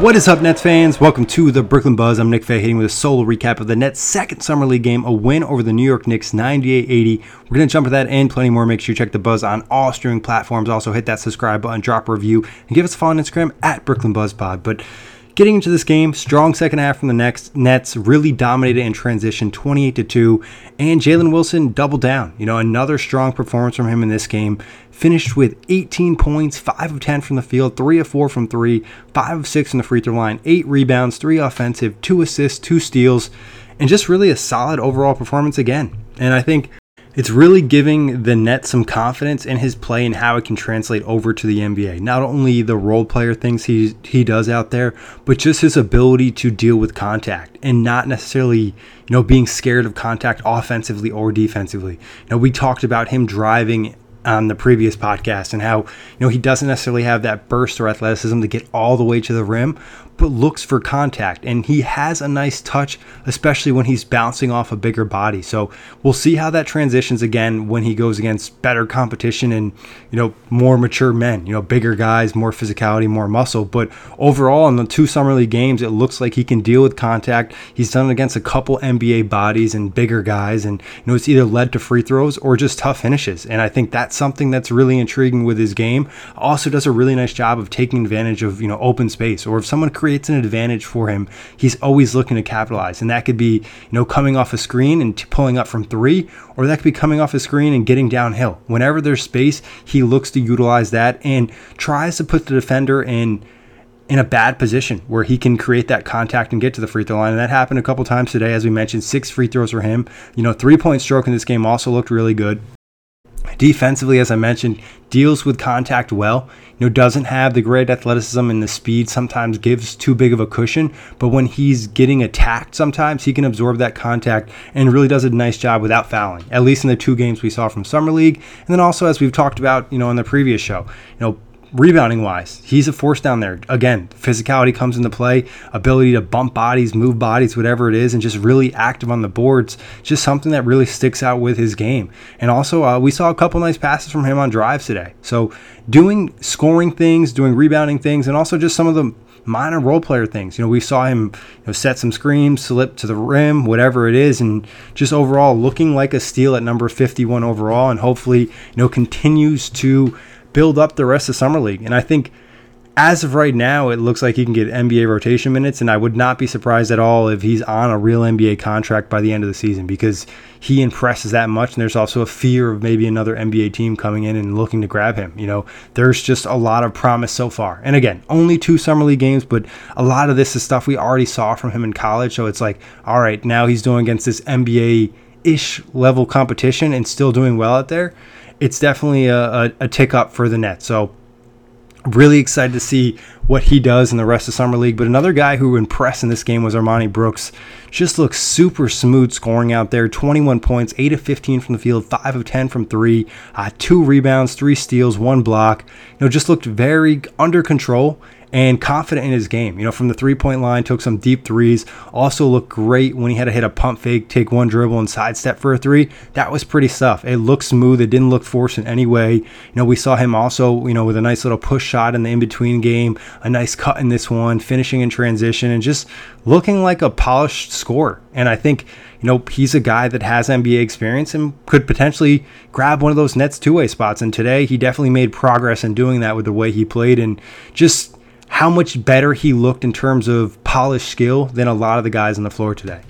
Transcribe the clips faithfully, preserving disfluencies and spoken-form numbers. What is up, Nets fans? Welcome to the Brooklyn Buzz. I'm Nick Fay, hitting with a solo recap of the Nets' second Summer League game, a win over the New York Knicks, ninety-eight eighty. We're going to jump to that and plenty more. Make sure you check the Buzz on all streaming platforms. Also, hit that subscribe button, drop a review, and give us a follow on Instagram at brooklynbuzzpod. But getting into this game, strong second half from the Nets, really dominated in transition, twenty-eight to two, and Jalen Wilson doubled down. You know, another strong performance from him in this game. Finished with eighteen points, five of ten from the field, three of four from three, five of six from the free throw line, eight rebounds, three offensive, two assists, two steals, and just really a solid overall performance again. And I think it's really giving the Nets some confidence in his play and how it can translate over to the N B A. Not only the role player things he he does out there, but just his ability to deal with contact and not necessarily, you know, being scared of contact offensively or defensively. You know, we talked about him driving on the previous podcast and how, you know, he doesn't necessarily have that burst or athleticism to get all the way to the rim, but looks for contact, and he has a nice touch, especially when he's bouncing off a bigger body. So we'll see how that transitions again when he goes against better competition and, you know, more mature men, you know, bigger guys, more physicality, more muscle. But overall, in the two summer league games, it looks like he can deal with contact. He's done it against a couple N B A bodies and bigger guys, and, you know, it's either led to free throws or just tough finishes. And I think that's something that's really intriguing with his game. Also does a really nice job of taking advantage of, you know, open space, or if someone creates an advantage for him, he's always looking to capitalize. And that could be, you know, coming off a screen and t- pulling up from three, or that could be coming off a screen and getting downhill. Whenever there's space, he looks to utilize that and tries to put the defender in in a bad position where he can create that contact and get to the free throw line. And that happened a couple times today. As we mentioned, six free throws for him. You know, three-point stroke in this game also looked really good. Defensively, as I mentioned, deals with contact well. You know, doesn't have the great athleticism and the speed, sometimes gives too big of a cushion, but when he's getting attacked, sometimes he can absorb that contact and really does a nice job without fouling, at least in the two games we saw from Summer League. And then also, as we've talked about, you know, in the previous show, you know, rebounding wise, he's a force down there. Again, physicality comes into play, ability to bump bodies, move bodies, whatever it is, and just really active on the boards. Just something that really sticks out with his game. And also, uh, we saw a couple nice passes from him on drives today. So doing scoring things, doing rebounding things, and also just some of the minor role player things. You know, we saw him, you know, set some screens, slip to the rim, whatever it is, and just overall looking like a steal at number fifty-one overall, and hopefully, you know, continues to build up the rest of Summer League. And I think as of right now, it looks like he can get N B A rotation minutes, and I would not be surprised at all if he's on a real N B A contract by the end of the season, because he impresses that much. And there's also a fear of maybe another N B A team coming in and looking to grab him. You know, there's just a lot of promise so far. And again, only two Summer League games, but a lot of this is stuff we already saw from him in college. So it's like, all right, now he's doing against this N B A-ish level competition and still doing well out there. It's definitely a, a, a tick up for the Nets. So really excited to see what he does in the rest of Summer League. But another guy who impressed in this game was Armoni Brooks. Just looks super smooth scoring out there. twenty-one points, eight of fifteen from the field, five of ten from three, uh, two rebounds, three steals, one block. You know, just looked very under control and confident in his game. You know, from the three-point line, took some deep threes. Also looked great when he had to hit a pump fake, take one dribble, and sidestep for a three. That was pretty tough. It looked smooth. It didn't look forced in any way. You know, we saw him also, you know, with a nice little push shot in the in-between game, a nice cut in this one, finishing in transition, and just looking like a polished scorer. And I think, you know, he's a guy that has N B A experience and could potentially grab one of those Nets two-way spots. And today he definitely made progress in doing that with the way he played and just how much better he looked in terms of polished skill than a lot of the guys on the floor today.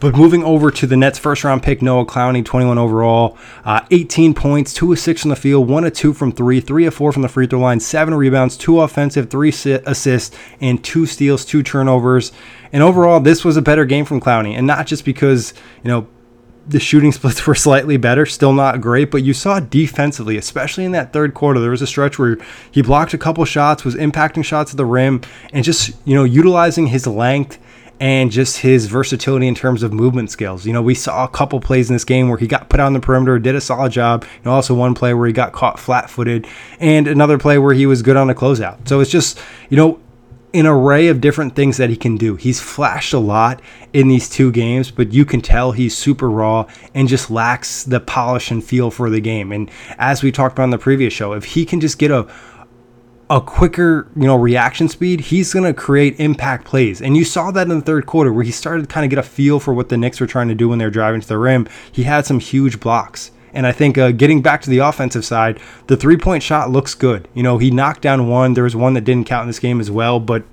But moving over to the Nets' first-round pick, Noah Clowney, twenty-one overall, uh, eighteen points, two of six on the field, one of two from three, three of four from the free throw line, seven rebounds, two offensive, three assists, and two steals, two turnovers. And overall, this was a better game from Clowney, and not just because, you know, the shooting splits were slightly better, still not great, but you saw defensively, especially in that third quarter, there was a stretch where he blocked a couple shots, was impacting shots at the rim, and just, you know, utilizing his length and just his versatility in terms of movement skills. You know, we saw a couple plays in this game where he got put on the perimeter, did a solid job, and also one play where he got caught flat-footed, and another play where he was good on a closeout. So it's just, you know, an array of different things that he can do. He's flashed a lot in these two games, but you can tell he's super raw and just lacks the polish and feel for the game. And as we talked about on the previous show, if he can just get a a quicker, you know, reaction speed, he's going to create impact plays. And you saw that in the third quarter where he started to kind of get a feel for what the Knicks were trying to do when they were driving to the rim. He had some huge blocks. And I think uh, getting back to the offensive side, the three-point shot looks good. You know, he knocked down one. There was one that didn't count in this game as well, but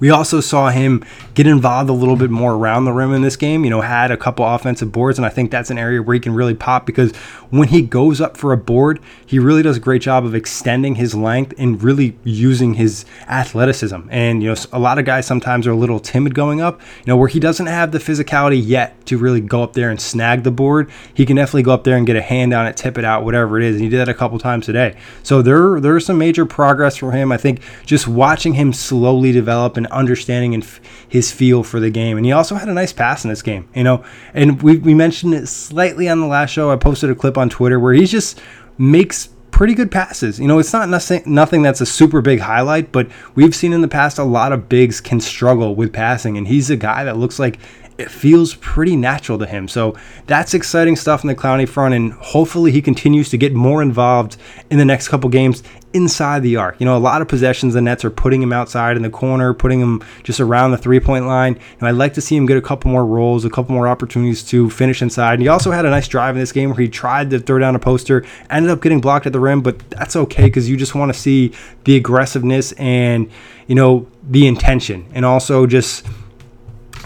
we also saw him get involved a little bit more around the rim in this game, you know, had a couple offensive boards, and I think that's an area where he can really pop because when he goes up for a board, he really does a great job of extending his length and really using his athleticism. And, you know, a lot of guys sometimes are a little timid going up, you know, where he doesn't have the physicality yet to really go up there and snag the board. He can definitely go up there and get a hand on it, tip it out, whatever it is, and he did that a couple times today. So there, there's some major progress for him. I think just watching him slowly develop Develop and understanding and f- his feel for the game. And he also had a nice pass in this game, you know, and we, we mentioned it slightly on the last show. I posted a clip on Twitter where he just makes pretty good passes. You know, it's not nothing, nothing that's a super big highlight, but we've seen in the past a lot of bigs can struggle with passing, and he's a guy that looks like it feels pretty natural to him. So that's exciting stuff in the Clowney front, and hopefully he continues to get more involved in the next couple games inside the arc. You know, a lot of possessions the Nets are putting him outside in the corner, putting him just around the three-point line. You know, I'd like to see him get a couple more rolls, a couple more opportunities to finish inside. And he also had a nice drive in this game where he tried to throw down a poster, ended up getting blocked at the rim, but that's okay because you just want to see the aggressiveness and, you know, the intention, and also just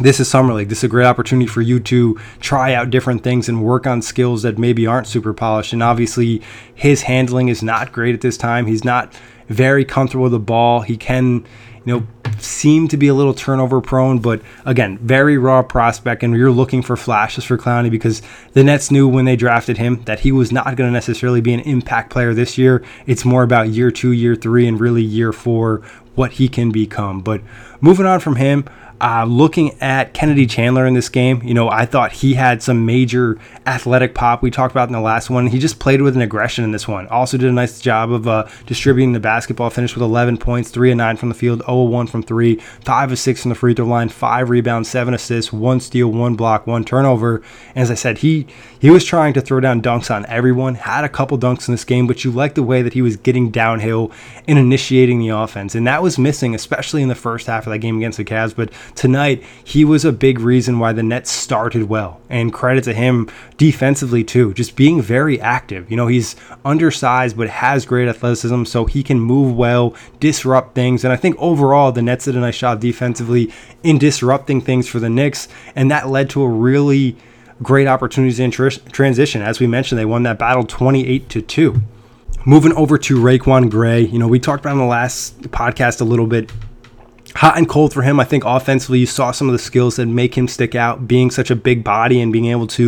this is Summer League. This is a great opportunity for you to try out different things and work on skills that maybe aren't super polished. And obviously, his handling is not great at this time. He's not very comfortable with the ball. He can, you know, seem to be a little turnover prone, but again, very raw prospect, and you're looking for flashes for Clowney because the Nets knew when they drafted him that he was not going to necessarily be an impact player this year. It's more about year two, year three, and really year four, what he can become. But moving on from him, Uh, looking at Kennedy Chandler in this game, you know, I thought he had some major athletic pop. We talked about in the last one. He just played with an aggression in this one. Also did a nice job of uh, distributing the basketball. Finished with eleven points, three of nine from the field, zero of one from three, five of six from the free throw line, five rebounds, seven assists, one steal, one block, one turnover. And as I said, he, he was trying to throw down dunks on everyone. Had a couple dunks in this game, but you liked the way that he was getting downhill and initiating the offense. And that was missing, especially in the first half of that game against the Cavs. But tonight, he was a big reason why the Nets started well, and credit to him defensively too, just being very active. You know, he's undersized but has great athleticism, so he can move well, disrupt things, and I think overall the Nets did a nice job defensively in disrupting things for the Knicks, and that led to a really great opportunity in tr- transition. As we mentioned, they won that battle twenty-eight to two. Moving over to Raekwon Gray, you know, we talked about on the last podcast a little bit. Hot and cold for him. I think offensively you saw some of the skills that make him stick out, being such a big body and being able to,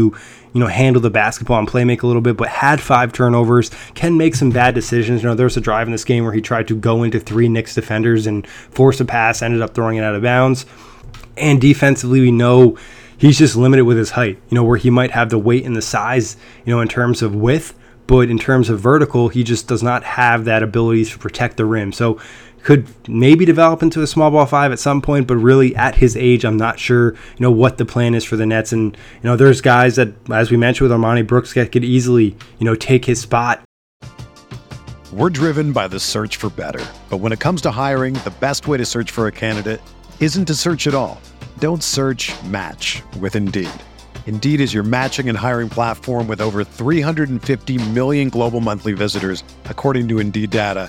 you know, handle the basketball and play make a little bit, but had five turnovers, can make some bad decisions. You know, there was a drive in this game where he tried to go into three Knicks defenders and force a pass, ended up throwing it out of bounds. And defensively, we know he's just limited with his height, you know, where he might have the weight and the size, you know, in terms of width, but in terms of vertical, he just does not have that ability to protect the rim. So could maybe develop into a small ball five at some point, but really at his age, I'm not sure, you know, what the plan is for the Nets. And, you know, there's guys that, as we mentioned with Armoni Brooks, that could easily, you know, take his spot. We're driven by the search for better. But when it comes to hiring, the best way to search for a candidate isn't to search at all. Don't search, match with Indeed. Indeed is your matching and hiring platform with over three hundred fifty million global monthly visitors, according to Indeed data,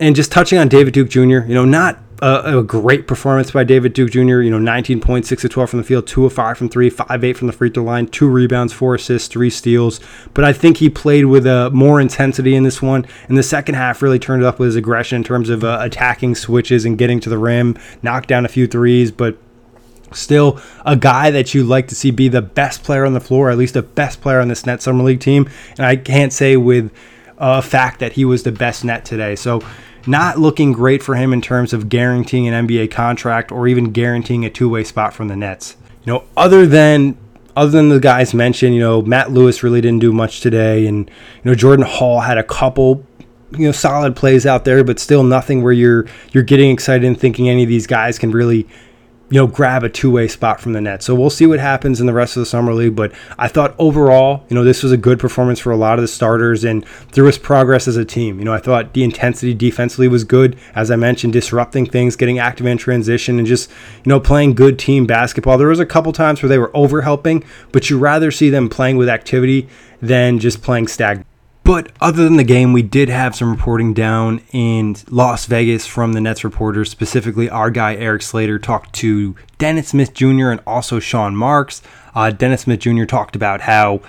And just touching on David Duke Junior, you know, not a, a great performance by David Duke Junior, you know, nineteen points, six of twelve from the field, two of five from three, five of eight from the free throw line, two rebounds, four assists, three steals. But I think he played with uh, more intensity in this one. And the second half really turned it up with his aggression in terms of uh, attacking switches and getting to the rim, knocked down a few threes, but still a guy that you like to see be the best player on the floor, at least the best player on this Nets Summer League team. And I can't say with Uh, fact that he was the best net today. So not looking great for him in terms of guaranteeing an N B A contract or even guaranteeing a two-way spot from the Nets. You know, other than other than the guys mentioned, you know, Matt Lewis really didn't do much today, and you know, Jordan Hall had a couple, you know, solid plays out there, but still nothing where you're you're getting excited and thinking any of these guys can really, you know, grab a two-way spot from the Nets. So we'll see what happens in the rest of the Summer League. But I thought overall, you know, this was a good performance for a lot of the starters, and there was progress as a team. You know, I thought the intensity defensively was good, as I mentioned, disrupting things, getting active in transition, and just, you know, playing good team basketball. There was a couple times where they were over-helping, but you rather see them playing with activity than just playing stagnant. But other than the game, we did have some reporting down in Las Vegas from the Nets reporters. Specifically, our guy Eric Slater talked to Dennis Smith Junior and also Sean Marks. Uh, Dennis Smith Junior talked about how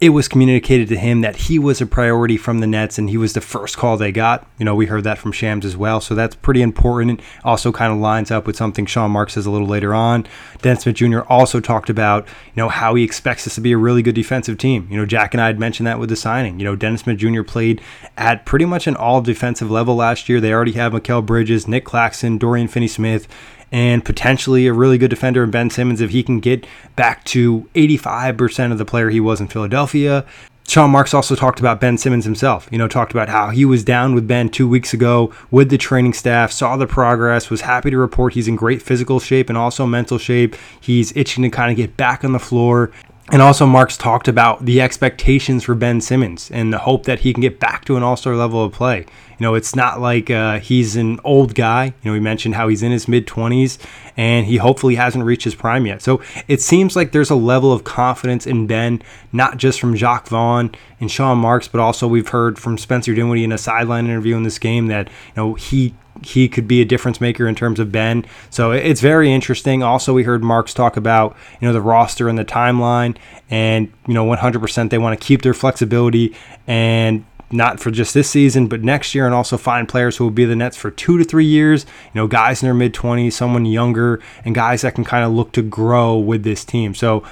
it was communicated to him that he was a priority from the Nets and he was the first call they got. You know, we heard that from Shams as well, so that's pretty important. Also kind of lines up with something Sean Marks says a little later on. Dennis Smith Junior also talked about, you know, how he expects this to be a really good defensive team. You know, Jack and I had mentioned that with the signing. You know, Dennis Smith Junior played at pretty much an all-defensive level last year. They already have Mikel Bridges, Nick Claxton, Dorian Finney-Smith, and potentially a really good defender in Ben Simmons if he can get back to eighty-five percent of the player he was in Philadelphia. Sean Marks also talked about Ben Simmons himself, you know, talked about how he was down with Ben two weeks ago with the training staff, saw the progress, was happy to report he's in great physical shape and also mental shape. He's itching to kind of get back on the floor. And also Marks talked about the expectations for Ben Simmons and the hope that he can get back to an all-star level of play. You know, it's not like uh, he's an old guy. You know, he mentioned how he's in his mid-twenties and he hopefully hasn't reached his prime yet. So it seems like there's a level of confidence in Ben, not just from Jacques Vaughn and Sean Marks, but also we've heard from Spencer Dinwiddie in a sideline interview in this game that, you know, he he could be a difference maker in terms of Ben. So it's very interesting. Also, we heard Marks talk about, you know, the roster and the timeline and, you know, one hundred percent they want to keep their flexibility and not for just this season, but next year, and also find players who will be the Nets for two to three years, you know, guys in their mid-twenties, someone younger, and guys that can kind of look to grow with this team. So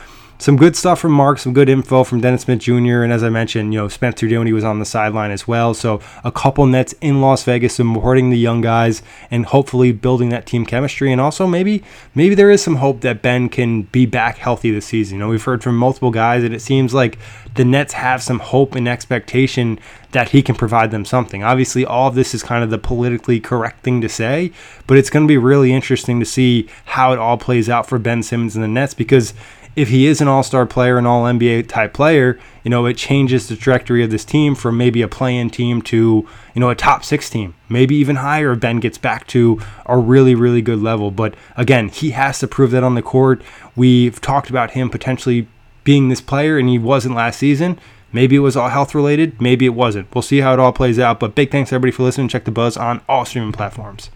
some good stuff from Mark, some good info from Dennis Smith Junior And as I mentioned, you know, Spencer Dinwiddie was on the sideline as well. So a couple Nets in Las Vegas supporting the young guys and hopefully building that team chemistry. And also maybe maybe there is some hope that Ben can be back healthy this season. You know, we've heard from multiple guys, and it seems like the Nets have some hope and expectation that he can provide them something. Obviously, all of this is kind of the politically correct thing to say, but it's going to be really interesting to see how it all plays out for Ben Simmons and the Nets, because if he is an all-star player, an all-N B A type player, you know, it changes the trajectory of this team from maybe a play-in team to, you know, a top six team, maybe even higher if Ben gets back to a really, really good level. But again, he has to prove that on the court. We've talked about him potentially being this player, and he wasn't last season. Maybe it was all health related, maybe it wasn't. We'll see how it all plays out. But big thanks to everybody for listening. Check the Buzz on all streaming platforms.